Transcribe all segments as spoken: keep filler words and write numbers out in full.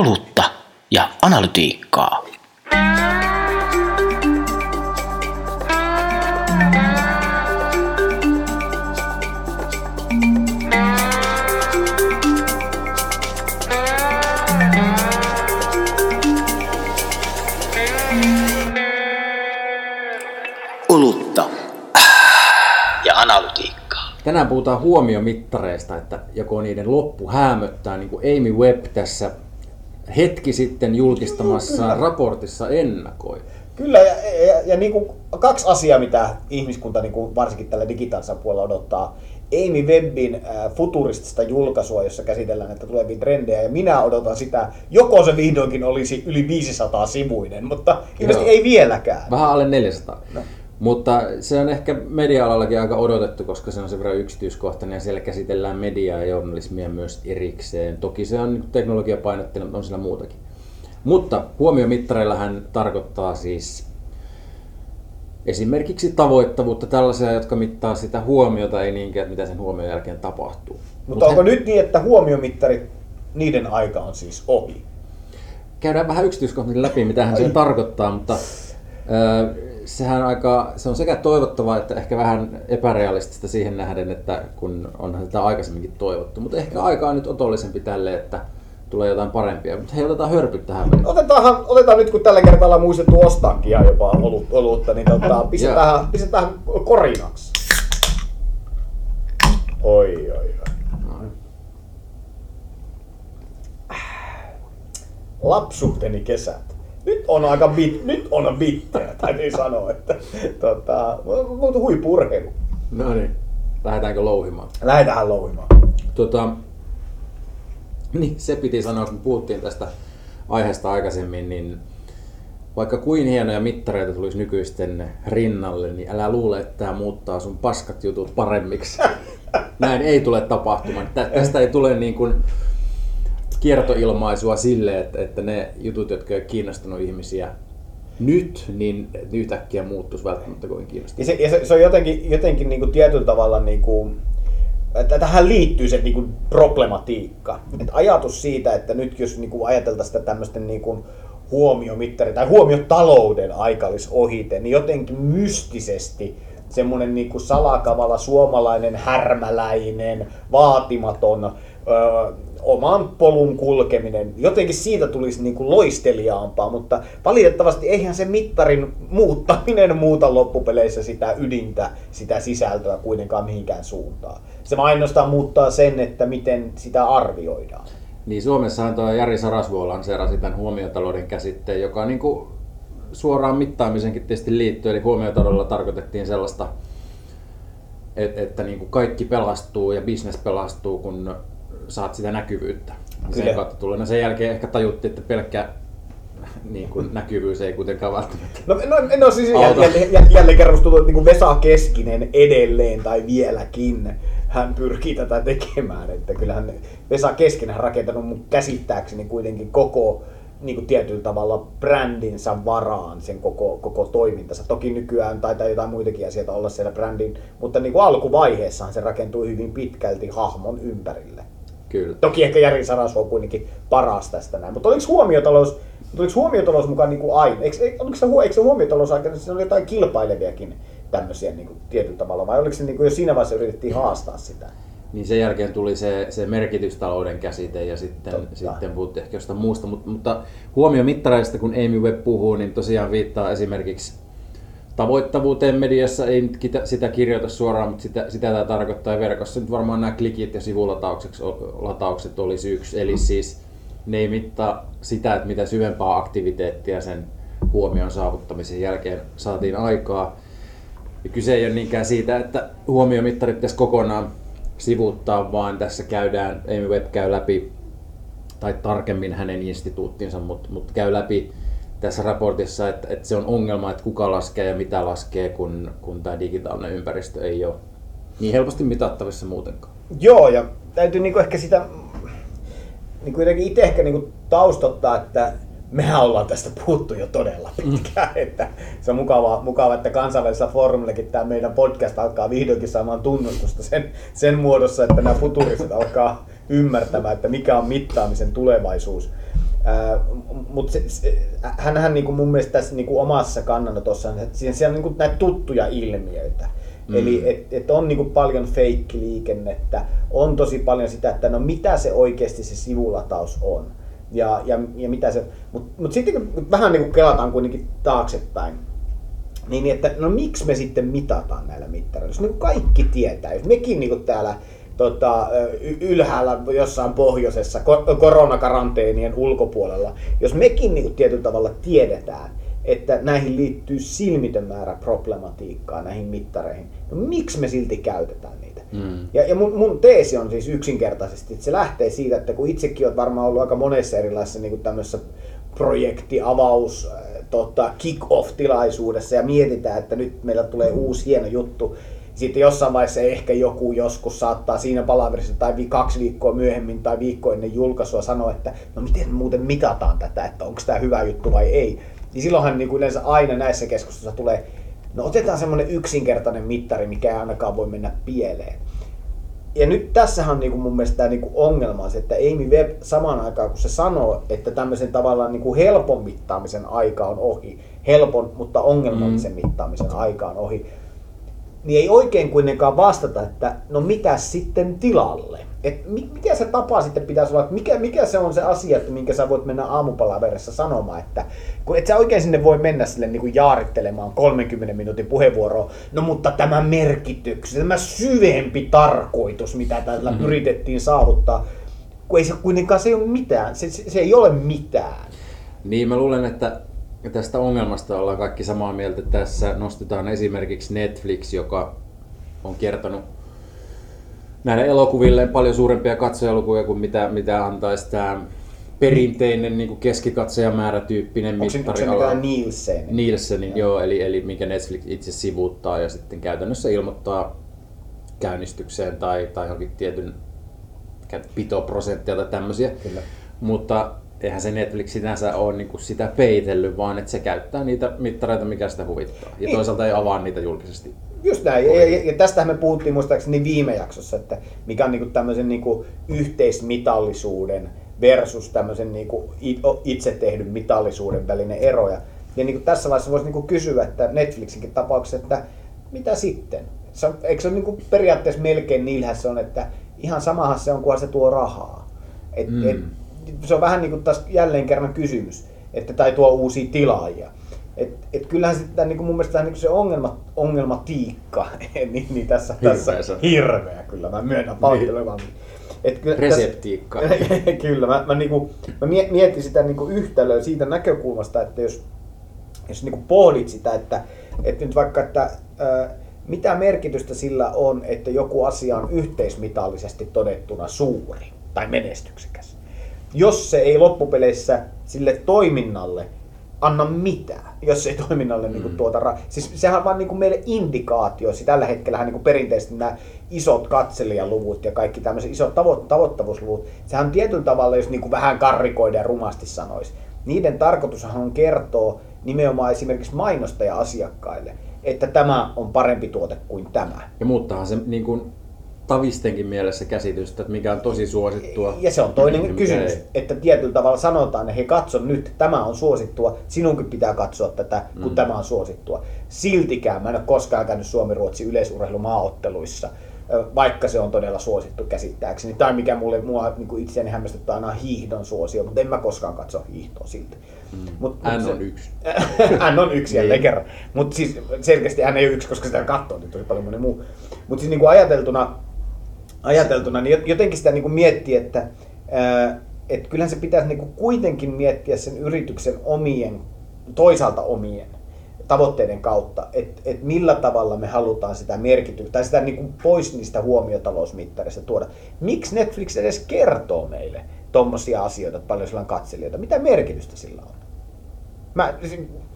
olutta ja analytiikkaa. Olutta ja analytiikkaa. Tänään puhutaan huomiomittareista, että joko niiden loppu häämöttää, niin kuin Amy Webb tässä hetki sitten julkistamassa raportissa ennakoi. Kyllä, ja, ja, ja niin kuin kaksi asiaa, mitä ihmiskunta niin kuin varsinkin tällä digitaalisen puolella odottaa. Amy Webbin futuristista julkaisua, jossa käsitellään näitä tulevia trendejä, ja minä odotan sitä, joko se vihdoinkin olisi yli viisisataa sivuinen, mutta ilmeisesti ei vieläkään. Vähän alle neljäsataa. No. Mutta se on ehkä media-alallakin aika odotettu, koska se on sen verran yksityiskohtainen ja siellä käsitellään mediaa ja journalismia myös erikseen. Toki se on teknologiapainotteinen, mutta on siellä muutakin. Mutta huomiomittareillahan tarkoittaa siis esimerkiksi tavoittavuutta, tällaisia, jotka mittaa sitä huomiota, ei niinkään, mitä sen huomion jälkeen tapahtuu. Mutta Mut onko he... nyt niin, että huomiomittarit, niiden aika on siis ohi? Käydään vähän yksityiskohtaisesti läpi, mitähän se tarkoittaa, mutta... Öö, Sehän aika, se on sekä toivottavaa että ehkä vähän epärealistista siihen nähden, että kun onhan sitä aikaisemminkin toivottu. Mutta ehkä aika on nyt otollisempi tälle, että tulee jotain parempia. Mutta hei, otetaan hörpyt tähän. Otetaan, otetaan nyt, kun tällä kertaa on muistettu ostaakin jopa olutta, niin tota, pistetään, pistetään korinaksi. Oi, oi, oi. Noin. Lapsuuteni kesät. Nyt on aika bit, nyt on bittejä, täytyy sanoa, että tota, mutta huippu-urheilu. No niin, lähdetäänkö louhimaan? Lähdetään louhimaan. Tota, niin se piti sanoa, kun puhuttiin tästä aiheesta aikaisemmin, niin vaikka kuin hienoja mittareita tulisi nykyisten rinnalle, niin älä luule, että tämä muuttaa sun paskat jutut paremmiksi. Näin ei tule tapahtumaan. Tästä ei tule niin kuin kiertoilmaisua sille, että, että ne jutut, jotka ei kiinnostanut ihmisiä nyt, niin yhtäkkiä muuttuisi välttämättä kovin kiinnostavaa. Ja, se, ja se, se on jotenkin, jotenkin niin kuin tietyllä tavalla, niin kuin, tähän liittyy se niin kuin problematiikka. Et ajatus siitä, että nyt jos niin kuin ajateltaisiin sitä tämmöisten niin kuin huomiomittari tai huomiotalouden aika olisi ohite, niin jotenkin mystisesti semmoinen niin kuin salakavala suomalainen, härmäläinen, vaatimaton, Öö, oman polun kulkeminen. Jotenkin siitä tulisi niin kuin loisteliaampaa, mutta valitettavasti eihän se mittarin muuttaminen muuta loppupeleissä sitä ydintä, sitä sisältöä kuitenkaan mihinkään suuntaan. Se vain ainoastaan muuttaa sen, että miten sitä arvioidaan. Niin Suomessahan tuo Jari Sarasvuo lanseerasi tämän huomiotalouden käsitteen, joka niin kuin suoraan mittaamisenkin tietysti liittyy, eli huomiotaloudella tarkoitettiin sellaista, että, että niin kuin kaikki pelastuu ja business pelastuu, kun saat sitä näkyvyyttä. Sen kautta tullaan. Sen jälkeen ehkä tajuttiin, että pelkkä niin kuin, näkyvyys ei kuitenkaan välttämättä. No, no, no siis jälleen, jälleen kerrostui, että niin kuin Vesa Keskinen edelleen tai vieläkin hän pyrkii tätä tekemään. Että kyllähän Vesa Keskinen on rakentanut mun käsittääkseni kuitenkin koko niin kuin tietyllä tavalla brändinsä varaan sen koko, koko toimintansa. Toki nykyään taitaa jotain muitakin asioita olla siellä brändin, mutta niin kuin alkuvaiheessahan se rakentui hyvin pitkälti hahmon ympärille. Kyllä. Toki ehkä Jari Sarasvuo on kuitenkin paras tästä näin, mutta oliko huomiotalous, oliko huomiotalous mukaan niin kuin aina? Eikö, oliko se, eikö se huomiotalous aikana, että siinä oli jotain kilpaileviakin tämmöisiä niin kuin tietyllä tavalla, vai oliko se niin kuin jo siinä vaiheessa yritettiin haastaa sitä? Niin sen jälkeen tuli se, se merkitystalouden käsite ja sitten, sitten puhuttiin ehkä jostain muusta, mutta, mutta huomiomittareista kun Amy Webb puhuu, niin tosiaan viittaa esimerkiksi tavoittavuuteen mediassa, ei sitä kirjoita suoraan, mutta sitä, sitä tämä tarkoittaa verkossa. Nyt varmaan nämä klikit ja sivulataukset olisi yksi. Eli siis ne ei mittaa sitä, että mitä syvempää aktiviteettia sen huomion saavuttamisen jälkeen saatiin aikaa. Ja kyse ei ole niinkään siitä, että huomiomittarit pitäisi kokonaan sivuuttaa, vaan tässä käydään, Amy Webb käy läpi, tai tarkemmin hänen instituuttinsa, mutta, mutta käy läpi tässä raportissa, että, että se on ongelma, että kuka laskee ja mitä laskee, kun, kun tämä digitaalinen ympäristö ei ole niin helposti mitattavissa muutenkaan. Joo, ja täytyy niinku ehkä sitä niinku itse ehkä niinku taustottaa, että mehän ollaan tästä puhuttu jo todella pitkään. Mm. Että se on mukavaa, mukavaa, että kansainvälisellä foorumillakin tämä meidän podcast alkaa vihdoinkin saamaan tunnustusta sen, sen muodossa, että nämä futuristit alkaa ymmärtämään, että mikä on mittaamisen tulevaisuus. Mutta hänhän niinku mun mielestä tässä niinku omassa kannanotossaan, että siellä on niinku näitä tuttuja ilmiöitä. Mm. Eli et, et on niinku paljon feikkiliikennettä, on tosi paljon sitä, että no mitä se oikeasti se sivulataus on. Ja, ja, ja mitä se, mutta mut sitten kun vähän niinku kelataan kuitenkin taaksepäin, niin että no miksi me sitten mitataan näillä mittareilla, jos niinku kaikki tietää, jos mekin niinku täällä Tota, ylhäällä jossain pohjoisessa koronakaranteenien ulkopuolella, jos mekin niin kuin tietyllä tavalla tiedetään, että näihin liittyy silmitön määrä problematiikkaa näihin mittareihin, no miksi me silti käytetään niitä? Mm. Ja, ja mun, mun teesi on siis yksinkertaisesti, että se lähtee siitä, että kun itsekin olet varmaan ollut aika monessa erilaisessa niin kuin tämmöisessä projektiavaus tota, kick-off-tilaisuudessa ja mietitään, että nyt meillä tulee uusi hieno juttu. Sitten jossain vaiheessa ehkä joku joskus saattaa siinä palaverissa tai kaksi viikkoa myöhemmin tai viikko ennen julkaisua sanoa, että no miten muuten mitataan tätä, että onko tämä hyvä juttu vai ei. Niin silloinhan niin kuin yleensä aina näissä keskusteluissa tulee, no otetaan semmoinen yksinkertainen mittari, mikä ei ainakaan voi mennä pieleen. Ja nyt tässähän on niin kuin mun mielestä tämä niin kuin ongelma on se, että Amy Webb samaan aikaan kun se sanoo, että tämmöisen tavallaan niin kuin helpon mittaamisen aika on ohi, helpon mutta ongelmallisen mm. mittaamisen aika on ohi, niin ei oikein kuitenkaan vastata, että no mitä sitten tilalle? Et mikä se tapa sitten pitäisi olla, että mikä, mikä se on se asia, että minkä sä voit mennä aamupalaverissa sanomaan, että kun et sä oikein sinne voi mennä sille niin kuin jaarittelemaan kolmenkymmenen minuutin puheenvuoroa, no mutta tämä merkitys, tämä syvempi tarkoitus, mitä tällä mm-hmm. yritettiin saavuttaa, kun ei se kuitenkaan, se ei ole mitään, se, se, se ei ole mitään. Niin mä luulen, että tästä ongelmasta ollaan kaikki samaa mieltä. Tässä nostetaan esimerkiksi Netflix, joka on kertonut näille elokuville paljon suurempia katsojalukuja kuin mitä, mitä antaisi tämä perinteinen niin kuin keskikatsojamäärä-tyyppinen mittari. Onko se mitään Nielsen? Nielsenin, joo, eli, eli minkä Netflix itse sivuuttaa ja sitten käytännössä ilmoittaa käynnistykseen tai, tai johonkin tietyn pitoprosenttia tai tämmöisiä. Kyllä. Mutta eihän se Netflix sinänsä ole niin kuin sitä peitellyt, vaan että se käyttää niitä mittareita, mikä sitä huvittaa. Ja toisaalta ei avaa niitä julkisesti. Just näin. Ja, ja, ja tästähän me puhuttiin muistaakseni viime jaksossa, että mikä on niin kuin tämmöisen niin kuin yhteismitallisuuden versus tämmöisen niin kuin itse tehdyn mitallisuuden välinen eroja. Ja niin kuin tässä vaiheessa voisi niin kuin kysyä, että Netflixinkin tapauksessa, että mitä sitten? Se on, eikö se ole niin kuin periaatteessa melkein niillähän se on, että ihan samahan se on, kunhan se tuo rahaa. Et, mm. et, se on vähän niin kuin taas jälleen kerran kysymys, että tai tuo uusia tilaajia. Et, et kyllähän sitten niin kuin mun mielestä niin kuin se ongelma, ongelmatiikka, niin, niin tässä, tässä hirveä kyllä, mä myönnän pahoittelevan. Niin. Reseptiikka. Tässä, kyllä, mä, mä, niin kuin, mä mietin sitä niin kuin yhtälöä siitä näkökulmasta, että jos, jos niin kuin pohdit sitä, että, että nyt vaikka, että äh, mitä merkitystä sillä on, että joku asia on yhteismitallisesti todettuna suuri tai menestyksekäs. Jos se ei loppupeleissä sille toiminnalle anna mitään, jos ei toiminnalle mm. niin kuin tuota ra- siis sehän vaan niin kuin meille indikaatio. Tällä hetkellä niin kuin perinteisesti nämä isot katselijaluvut ja kaikki tämmöiset isot tavo- tavoittavuusluvut, sehän tietyllä tavalla, jos niin kuin vähän karrikoida ja rumasti sanoisi, niiden tarkoitushan on kertoa nimenomaan esimerkiksi mainostaja-asiakkaille, että tämä on parempi tuote kuin tämä. Ja muuttahan se niin kuin tavistenkin mielessä käsitystä, että mikä on tosi suosittua. Ja se on toinen mikä kysymys, ei. Että tietyllä tavalla sanotaan, että hei katso nyt, tämä on suosittua, sinunkin pitää katsoa tätä, kun mm-hmm. tämä on suosittua. Siltikään, mä en ole koskaan käynyt Suomi-Ruotsi yleisurheilumaaotteluissa, vaikka se on todella suosittu käsittääkseni. Tai mikä mulle, mua niin kuin itseäni hämmästyttää aina hiihdon suosio, mutta en mä koskaan katso hiihtoa silti. Mm. Mut, hän on se, yksi. Hän on yksi jälleen kerran. Mutta siis selkeästi hän ei ole yksi, koska sitä katsoo nyt tosi paljon moni muu. Mutta siis niin kuin ajateltuna, Ajateltuna, niin jotenkin sitä niin kuin miettii, että, että kyllähän se pitäisi niin kuin kuitenkin miettiä sen yrityksen omien, toisaalta omien tavoitteiden kautta, että, että millä tavalla me halutaan sitä merkitystä, tai sitä niin kuin pois niistä huomiotalousmittarista tuoda. Miksi Netflix edes kertoo meille tommosia asioita, että paljon sillä on katselijoita? Mitä merkitystä sillä on? Mä,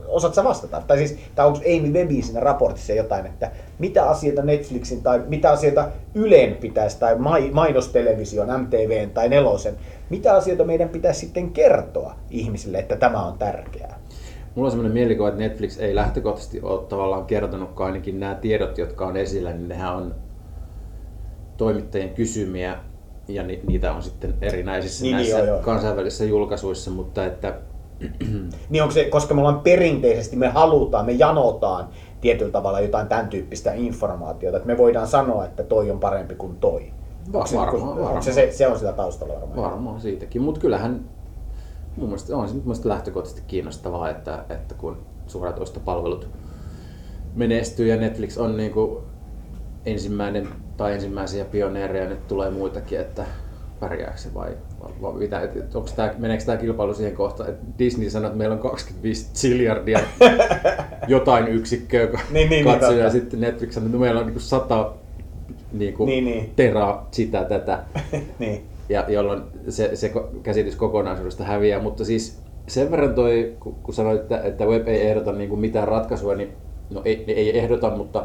osaat sä vastata? Tai siis, tai onko Amy Webbin siinä raportissa jotain, että mitä asioita Netflixin tai mitä asioita Ylen pitäisi tai mainostelevision, M T V:n tai Nelosen, mitä asioita meidän pitäisi sitten kertoa ihmisille, että tämä on tärkeää? Mulla on sellainen mielikuva, että Netflix ei lähtökohtaisesti ole tavallaan kertonutkaan, ainakin nämä tiedot, jotka on esillä, niin nehän on toimittajien kysymiä ja ni, niitä on sitten erinäisissä niin, näissä joo, joo, kansainvälisissä joo. julkaisuissa, mutta että niin onko se, koska me ollaan perinteisesti, me halutaan, me janotaan tietyllä tavalla jotain tämän tyyppistä informaatiota, että me voidaan sanoa, että toi on parempi kuin toi. Varmaan, onko se, varmaan. Onko se, se, se on sitä taustalla varmaan? Varmaan siitäkin, mutta kyllähän mun mielestä, on se mun mielestä lähtökohtaisesti kiinnostavaa, että, että kun suoratoistopalvelut menestyy ja Netflix on niin kuin ensimmäinen tai ensimmäisiä pioneereja, nyt tulee muitakin, että pärjääkö se vai, vai mitä, et, onko tää, meneekö tämä kilpailu siihen kohtaan, että Disney sanoo, että meillä on kaksikymmentäviisi miljardia jotain yksikköä, joka niin, niin, katsoo niin, ja totta. Sitten Netflix sanoo, että meillä on niin kuin sata niinku niin, niin. teraa sitä tätä, niin. ja, jolloin se, se käsitys kokonaisuudesta häviää, mutta siis sen verran toi, kun sanoit, että, että web ei ehdota niin mitään ratkaisua, niin no ei, ei ehdota, mutta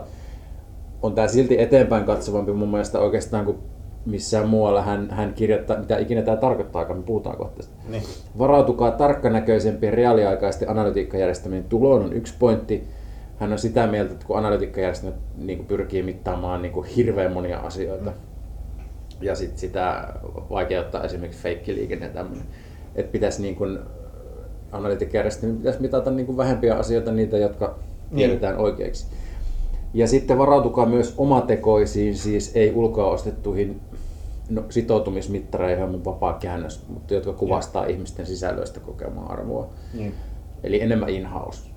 on tämä silti eteenpäin katsovampi mun mielestä oikeastaan kuin missään muualla hän, hän kirjoittaa, mitä ikinä tämä tarkoittaakaan, me puhutaan kohta. Niin. Varautukaa tarkkanäköisempien reaaliaikaisten analytiikkajärjestelmien tuloon on yksi pointti. Hän on sitä mieltä, että kun analytiikkajärjestelmät niin pyrkii mittaamaan niin hirveän monia asioita, mm. ja sit sitä vaikeuttaa esimerkiksi feikkiliikenne ja tämmöinen, että pitäisi niin kuin, analytiikkajärjestelmien pitäisi mitata niin vähempiä asioita, niitä jotka tiedetään mm. oikeiksi. Ja sitten varautukaa myös omatekoisiin, siis ei ulkoa ostettuihin no, sitoutumismittareihin, on vapaa käännös, mutta jotka kuvastaa mm. ihmisten sisällöistä kokemaa arvoa. Mm. Eli enemmän in-house.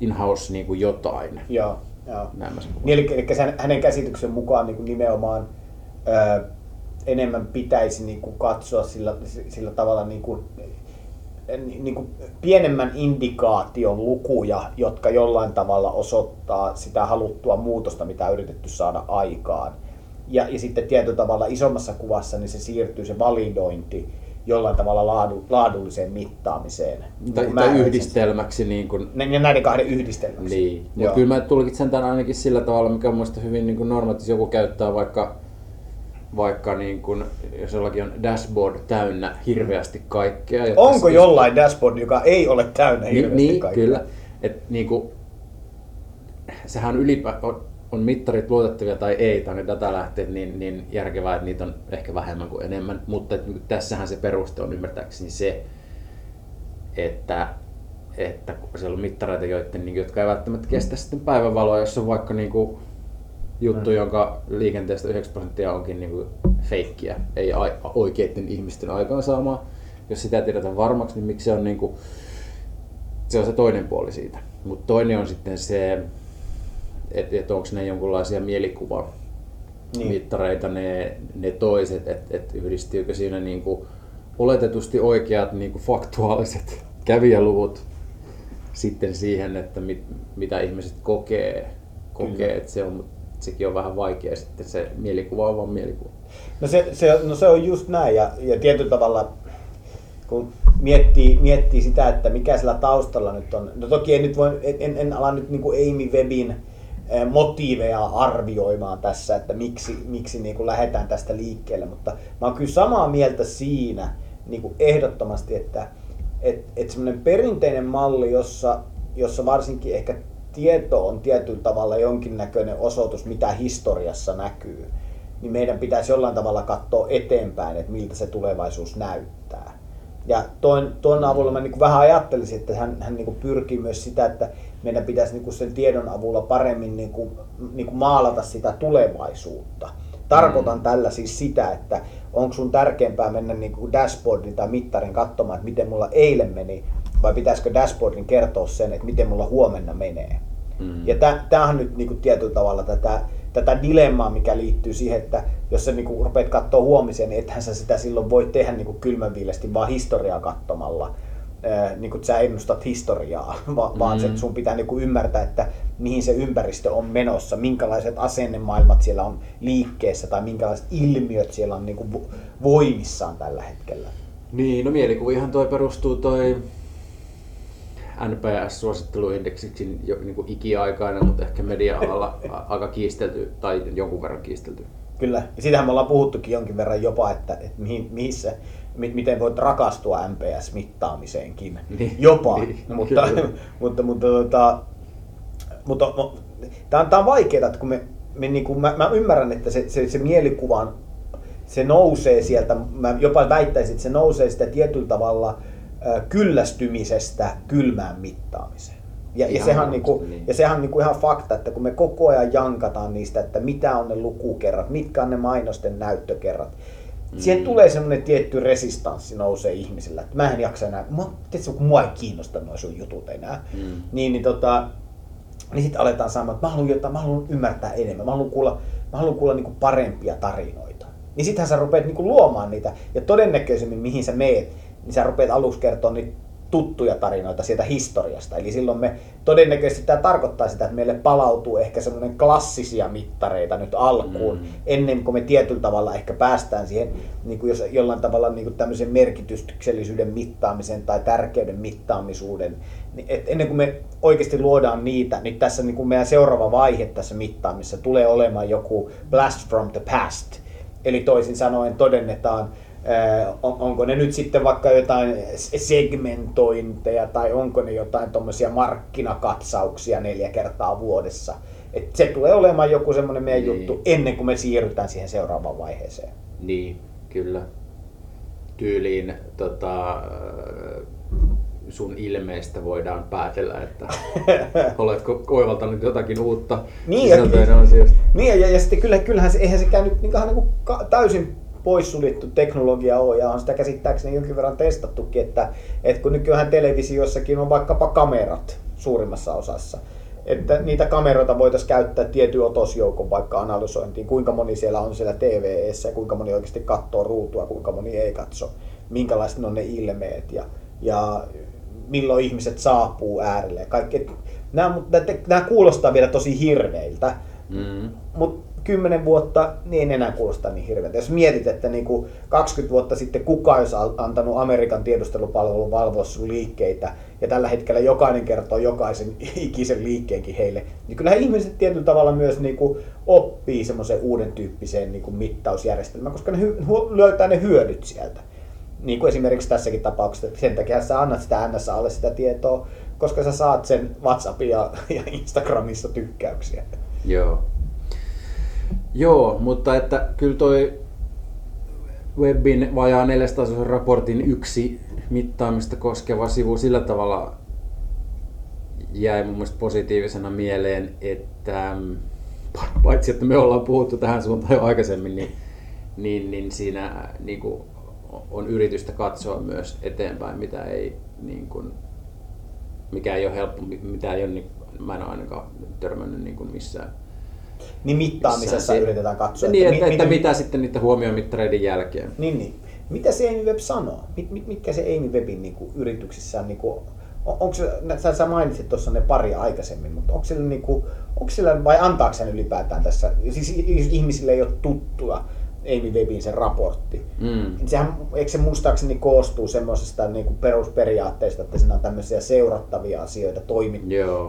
In-house niin kuin jotain. Joo, joo. Niin, eli, eli hänen käsityksen mukaan niin kuin nimenomaan öö, enemmän pitäisi niin kuin katsoa sillä, sillä tavalla niin kuin, niin kuin pienemmän indikaation lukuja, jotka jollain tavalla osoittaa sitä haluttua muutosta, mitä on yritetty saada aikaan. Ja, ja sitten tietyllä tavalla isommassa kuvassa niin se siirtyy se validointi jollain tavalla laadu, laadulliseen mittaamiseen. Tai, tai yhdistelmäksi. Niin kuin... Näiden kahden yhdistelmäksi. Niin. Mutta kyllä mä tulkitsen tämän ainakin sillä tavalla, mikä on mielestäni hyvin niin normaali, jos joku käyttää vaikka, vaikka niin kuin, jos jollakin on dashboard täynnä hirveästi kaikkea. Onko se, jollain just... dashboard, joka ei ole täynnä hirveästi niin, kaikkea? Kyllä. Et niin kuin, sehän on ylipä... on mittarit luotettavia tai ei, tai ne datalähteet, niin, niin järkevää, että niitä on ehkä vähemmän kuin enemmän, mutta tässähän se peruste on ymmärtääkseni se, että, että siellä on mittareita, joiden, jotka ei välttämättä kestä sitten päivänvaloa, jos on vaikka niin kuin, juttu, mm. jonka liikenteestä yhdeksän prosenttia onkin niin kuin, feikkiä, ei oikeiden ihmisten aikaansaamaa. Jos sitä ei tiedetä varmaksi, niin miksi se on, niin kuin, se on se toinen puoli siitä. Mutta toinen on sitten se, että et onko ne jonkinlaisia mielikuvamittareita niin. ne, ne toiset, että et yhdistyykö siinä niinku oletetusti oikeat niinku faktuaaliset kävijäluvut sitten siihen, että mit, mitä ihmiset kokee, kokee että se on, sekin on vähän vaikea sitten se mielikuva on vaan mielikuva. No se, se, no se on just näin ja, ja tietyllä tavalla kun miettii, miettii sitä, että mikä sillä taustalla nyt on, no toki en, nyt voi, en, en ala nyt niinku Amy Webbin motiiveja arvioimaan tässä, että miksi, miksi niin kuin lähdetään tästä liikkeelle, mutta mä oon kyllä samaa mieltä siinä niin kuin ehdottomasti, että et, et semmoinen perinteinen malli, jossa, jossa varsinkin ehkä tieto on tietyllä tavalla jonkinnäköinen osoitus, mitä historiassa näkyy, niin meidän pitäisi jollain tavalla katsoa eteenpäin, että miltä se tulevaisuus näyttää. Ja tuon, tuon avulla mä niin kuin vähän ajattelisin, että hän, hän niin kuin pyrkii myös sitä, että meidän pitäisi niin kuin sen tiedon avulla paremmin niin kuin, niin kuin maalata sitä tulevaisuutta. Tarkoitan mm. tällä siis sitä, että onko sun tärkeämpää mennä niin kuin dashboardin tai mittarin katsomaan, että miten mulla eilen meni, vai pitäisikö dashboardin kertoa sen, että miten mulla huomenna menee. Mm. Ja tämä on nyt niin kuin tietyllä tavalla tätä, tätä dilemmaa, mikä liittyy siihen, että jos sä niinku rupeat katsoa huomiseen, niin ethän sä sitä silloin voi tehdä niinku kylmänviilesti vaan historiaa katsomalla. Ee, niinku sä ennustat historiaa, vaan mm-hmm. se, sun pitää niinku ymmärtää, että mihin se ympäristö on menossa, minkälaiset asennemaailmat siellä on liikkeessä tai minkälaiset ilmiöt siellä on niinku voimissaan tällä hetkellä. Niin, no mielikuvihan toi perustuu toi N P S-suositteluindeksiksi niin kuin ikiaikainen, mutta ehkä media-alalla aika kiistelty tai jonkun verran kiistelty. Kyllä, ja siitähän me ollaan puhuttukin jonkin verran jopa, että, että mihin, missä, miten voit rakastua M P S-mittaamiseenkin, niin, jopa. Niin, mutta, mutta, mutta, mutta, mutta, mutta tämä on, on vaikeaa, että kun me, me, niin kuin, mä, mä ymmärrän, että se, se, se mielikuvan se nousee sieltä, mä jopa väittäisin, että se nousee sitä tietyllä tavalla kyllästymisestä kylmään mittaamiseen. Ja, ja sehän on niinku, niinku ihan fakta, että kun me koko ajan jankataan niistä, että mitä on ne lukukerrat, mitkä on ne mainosten näyttökerrat, mm. siihen tulee semmoinen tietty resistanssi nousee ihmisellä, että mä en jaksa enää, mä, tietysti, kun mua ei kiinnosta nuo sun jutut enää, mm. niin, niin, tota, niin sitten aletaan sanoa, että mä haluan, jotain, mä haluan ymmärtää enemmän, mä haluan kuulla, mä haluan kuulla niinku parempia tarinoita. Niin sittenhän sä rupeat niinku luomaan niitä ja todennäköisemmin mihin sä meet, niin sä rupeat aluksi kertoa niitä tuttuja tarinoita sieltä historiasta. Eli silloin me todennäköisesti tämä tarkoittaa sitä, että meille palautuu ehkä semmoinen klassisia mittareita nyt alkuun, mm. ennen kuin me tietyllä tavalla ehkä päästään siihen, niin kuin jos jollain tavalla niin kuin tämmöisen merkityksellisyyden mittaamisen tai tärkeyden mittaamisuuden, niin et ennen kuin me oikeasti luodaan niitä, niin tässä niin kuin meidän seuraava vaihe tässä mittaamisessa tulee olemaan joku blast from the past. Eli toisin sanoen todennetaan, On, onko ne nyt sitten vaikka jotain segmentointeja tai onko ne jotain tuommoisia markkinakatsauksia neljä kertaa vuodessa. Et se tulee olemaan joku semmoinen meidän niin. juttu ennen kuin me siirrytään siihen seuraavaan vaiheeseen. Niin, kyllä. Tyyliin tota, sun ilmeestä voidaan päätellä, että oletko oivaltanut jotakin uutta niin, sisältöiden ja, asiasta. Niin ja, ja sitten kyllähän, kyllähän se, eihän se käynyt niin kuin täysin poissuljettu teknologia on ja on sitä käsittääkseni jonkin verran testattukin, että, että kun nykyään televisiossakin on vaikkapa kamerat suurimmassa osassa, että niitä kameroita voitaisiin käyttää tietyn otosjoukon vaikka analysointiin, kuinka moni siellä on siellä T V-essä ja kuinka moni oikeasti katsoo ruutua, kuinka moni ei katso, minkälaiset ne on ne ilmeet ja, ja milloin ihmiset saapuu äärelle. Kaikki, nämä, nämä kuulostaa vielä tosi hirveiltä, mm. mutta kymmenen vuotta, niin enää kuulostaa niin hirveätä. Jos mietit, että niinku kaksikymmentä vuotta sitten kukaan olisi antanut Amerikan tiedustelupalvelun valvoa sun liikkeitä, ja tällä hetkellä jokainen kertoo jokaisen ikisen liikkeenkin heille, niin kyllähän ihmiset tietyllä tavalla myös niinku oppii semmoisen uuden tyyppiseen niinku mittausjärjestelmään, koska ne hy- löytää ne hyödyt sieltä. Niin kuin esimerkiksi tässäkin tapauksessa, että sen takia sä annat sitä N S A:lle sitä tietoa, koska sä saat sen WhatsAppin ja, ja Instagramissa tykkäyksiä. Joo. Joo, mutta että kyllä toi Webbin vajaa neljästasoisen raportin yksi mittaamista koskeva sivu sillä tavalla jäi mun mielestä positiivisena mieleen, että paitsi että me ollaan puhuttu tähän suuntaan jo aikaisemmin, niin, niin, niin siinä niin kuin on yritystä katsoa myös eteenpäin, mitä ei, niin kuin, mikä ei ole helppo, mitä ei ole, niin, mä en ole ainakaan törmännyt niin kuin missään. Niin mittaamisessa se, yritetään katsoa, niin, että, että, mi, että mitä mit, sitten niiden huomioimittareiden jälkeen. Niin, niin. Mitä se Amy Webb sanoo? Mit, mit, mitkä se Amy Webbin niinku, yrityksissään, niinku, on, onko se, sä, sä mainitsit tuossa ne pari aikaisemmin, mutta onko sillä, niinku, onko sillä vai antaako sen ylipäätään tässä, siis ihmisille ei ole tuttua Amy Webbin se raportti. Mm. Sehän, eikö se muistaakseni koostuu semmoisesta niinku, perusperiaatteesta, että siinä on tämmöisiä seurattavia asioita, toimi,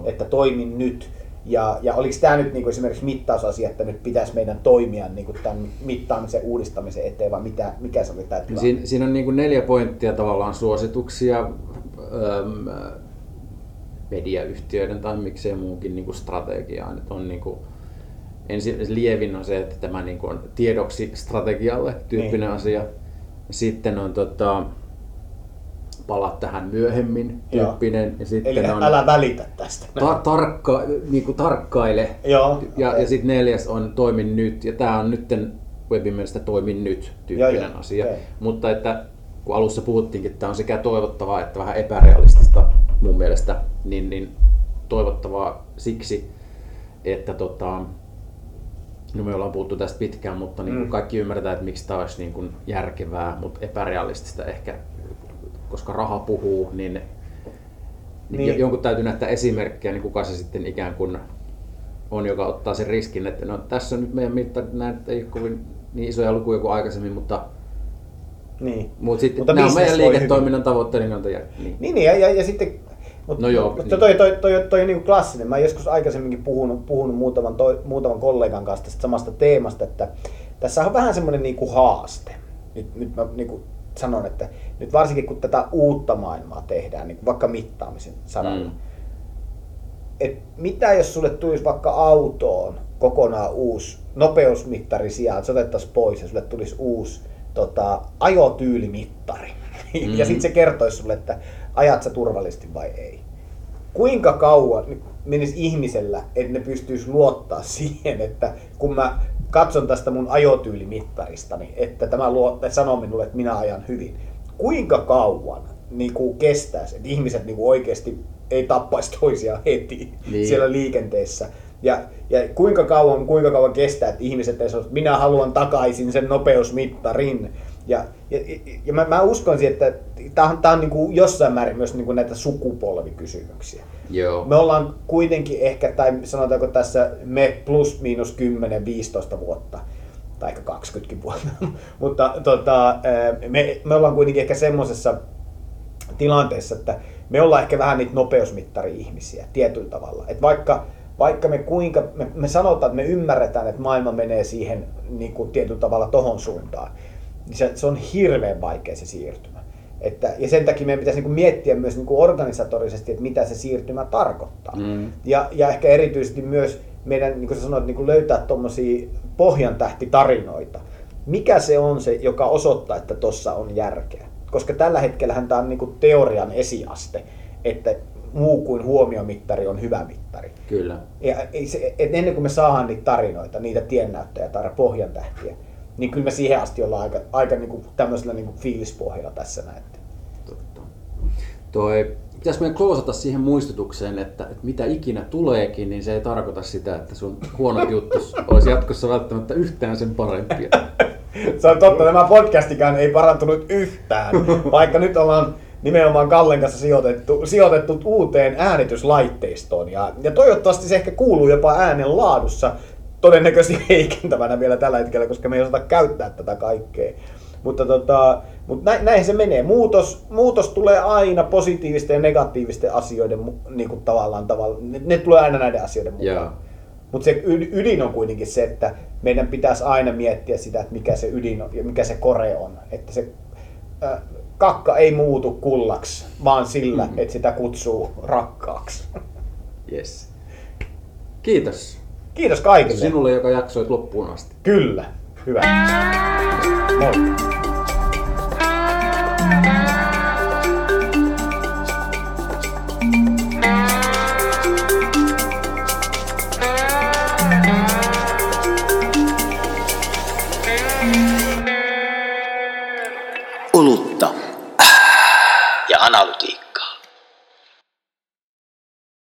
että toimin nyt. Ja, ja oliko tämä nyt niinku esimerkiksi mittausasia, että nyt pitäisi meidän toimia niinku tämän mittaamisen uudistamisen eteen, vai mitä, mikä se oli tämä tilanne? Siin, siinä on niinku neljä pointtia tavallaan suosituksia öm, mediayhtiöiden tai miksei muunkin niinku strategiaan. Et on niinku, ensin lievin on se, että tämä niinku on tiedoksi strategialle tyyppinen niin. asia. Sitten on tota, palaa tähän myöhemmin tyyppinen. Ja sitten eli on älä välitä tästä. Ta- tarkka, niinku tarkkaile. Joo, ja okay. ja sitten neljäs on toimi nyt. Ja tämä on nytten Webbin mielestä toimi nyt tyyppinen joo, asia. Okay. Mutta että kun alussa puhuttiinkin, että tämä on sekä toivottavaa että vähän epärealistista mun mielestä, niin, niin toivottavaa siksi, että tota, no me ollaan puhuttu tästä pitkään, mutta niin kuin mm. kaikki ymmärretään, että miksi tämä olisi niin kuin järkevää, mutta epärealistista ehkä. Koska raha puhuu, niin, niin jonkun täytyy näyttää esimerkkejä, niin kuka se sitten ikään kuin on, joka ottaa sen riskin, että no tässä on nyt meidän mitta, näitä ei ole kovin niin isoja lukuja kuin aikaisemmin, mutta, niin. mutta, sitten, mutta nämä on meidän liiketoiminnan tavoitteiden kannalta. Niin, niin ja, ja, ja sitten, mutta no joo, mutta toi, toi, toi, toi on niin kuin klassinen, mä olen joskus aikaisemminkin puhunut, puhunut muutaman, toi, muutaman kollegan kanssa tästä samasta teemasta, että tässä on vähän semmoinen niin kuin haaste. Nyt, nyt mä, niin kuin, sanon, että nyt varsinkin kun tätä uutta maailmaa tehdään, niin vaikka mittaamisen saralla, mm. että mitä jos sulle tulisi vaikka autoon kokonaan uusi nopeusmittari sijaan, että se otettaisiin pois ja sulle tulisi uusi tota, ajotyylimittari. Mm-hmm. Ja sitten se kertoisi sulle, että ajat sä turvallisesti vai ei. Kuinka kauan menisi ihmisellä, että ne pystyisi luottaa siihen, että kun mä katson tästä mun ajotyylimittaristani, että tämä luo, että sanoo minulle, että minä ajan hyvin. Kuinka kauan niin kuin kestäisi, että ihmiset niin kuin oikeasti ei tappaisi toisiaan heti niin. siellä liikenteessä? Ja, ja kuinka kauan kuinka kauan kestää, että ihmiset ei sanoisi, että minä haluan takaisin sen nopeusmittarin. Ja, ja, ja mä, mä uskon siihen, että tämä on, tää on niin kuin jossain määrin myös niin kuin näitä sukupolvikysymyksiä. Joo. Me ollaan kuitenkin ehkä, tai sanotaanko tässä me plus miinus kymmenen viisitoista vuotta, tai ehkä kaksikymmentä vuotta, mutta tota, me, me ollaan kuitenkin ehkä semmoisessa tilanteessa, että me ollaan ehkä vähän niitä nopeusmittari-ihmisiä tietyllä tavalla. Et vaikka Vaikka me kuinka, me, me sanotaan, että me ymmärretään, että maailma menee siihen niin kuin tietyllä tavalla tohon suuntaan, niin se, se on hirveän vaikea se siirtymä. Että, ja sen takia meidän pitäisi niin kuin miettiä myös niin kuin organisatorisesti, että mitä se siirtymä tarkoittaa. Mm. Ja, ja ehkä erityisesti myös meidän, niin kuin sä sanoit, niin kuin löytää tuommoisia pohjantähtitarinoita. Mikä se on se, joka osoittaa, että tuossa on järkeä? Koska tällä hetkellähän tämä on niin kuin teorian esiaste, että muu kuin huomiomittari on hyvä mittari. Kyllä. Ja se, ennen kuin me saadaan niitä tarinoita, niitä tiennäyttäjä tai pohjantähtiä, niin kyllä me siihen asti ollaan aika, aika niin kuin tämmöisellä niin kuin fiilispohjalla tässä näette. Totta. Toi, pitäisi meidän kloosata siihen muistutukseen, että, että mitä ikinä tuleekin, niin se ei tarkoita sitä, että sun huonot juttu olisi jatkossa välttämättä yhtään sen parempia. Se on totta, tämä podcastikään ei parantunut yhtään, vaikka nyt ollaan nimenomaan Kallen kanssa sijoitettu, sijoitettu uuteen äänityslaitteistoon. Ja, ja toivottavasti se ehkä kuuluu jopa äänen laadussa todennäköisesti heikentävänä vielä tällä hetkellä, koska me ei osata käyttää tätä kaikkea. Mutta, tota, mutta näin, näin se menee. Muutos, muutos tulee aina positiivisten ja negatiivisten asioiden niin kuin tavallaan, tavallaan. Ne, ne tulee aina näiden asioiden mukaan. Yeah. Mutta se ydin on kuitenkin se, että meidän pitäisi aina miettiä sitä, että mikä se ydin on ja mikä se kore on. Että se, äh, kakka ei muutu kullaksi, vaan sillä, mm-hmm. että sitä kutsuu rakkaaksi. Yes. Kiitos. Kiitos kaikille. Sinulle, joka jaksoit loppuun asti. Kyllä. Hyvä. Moi.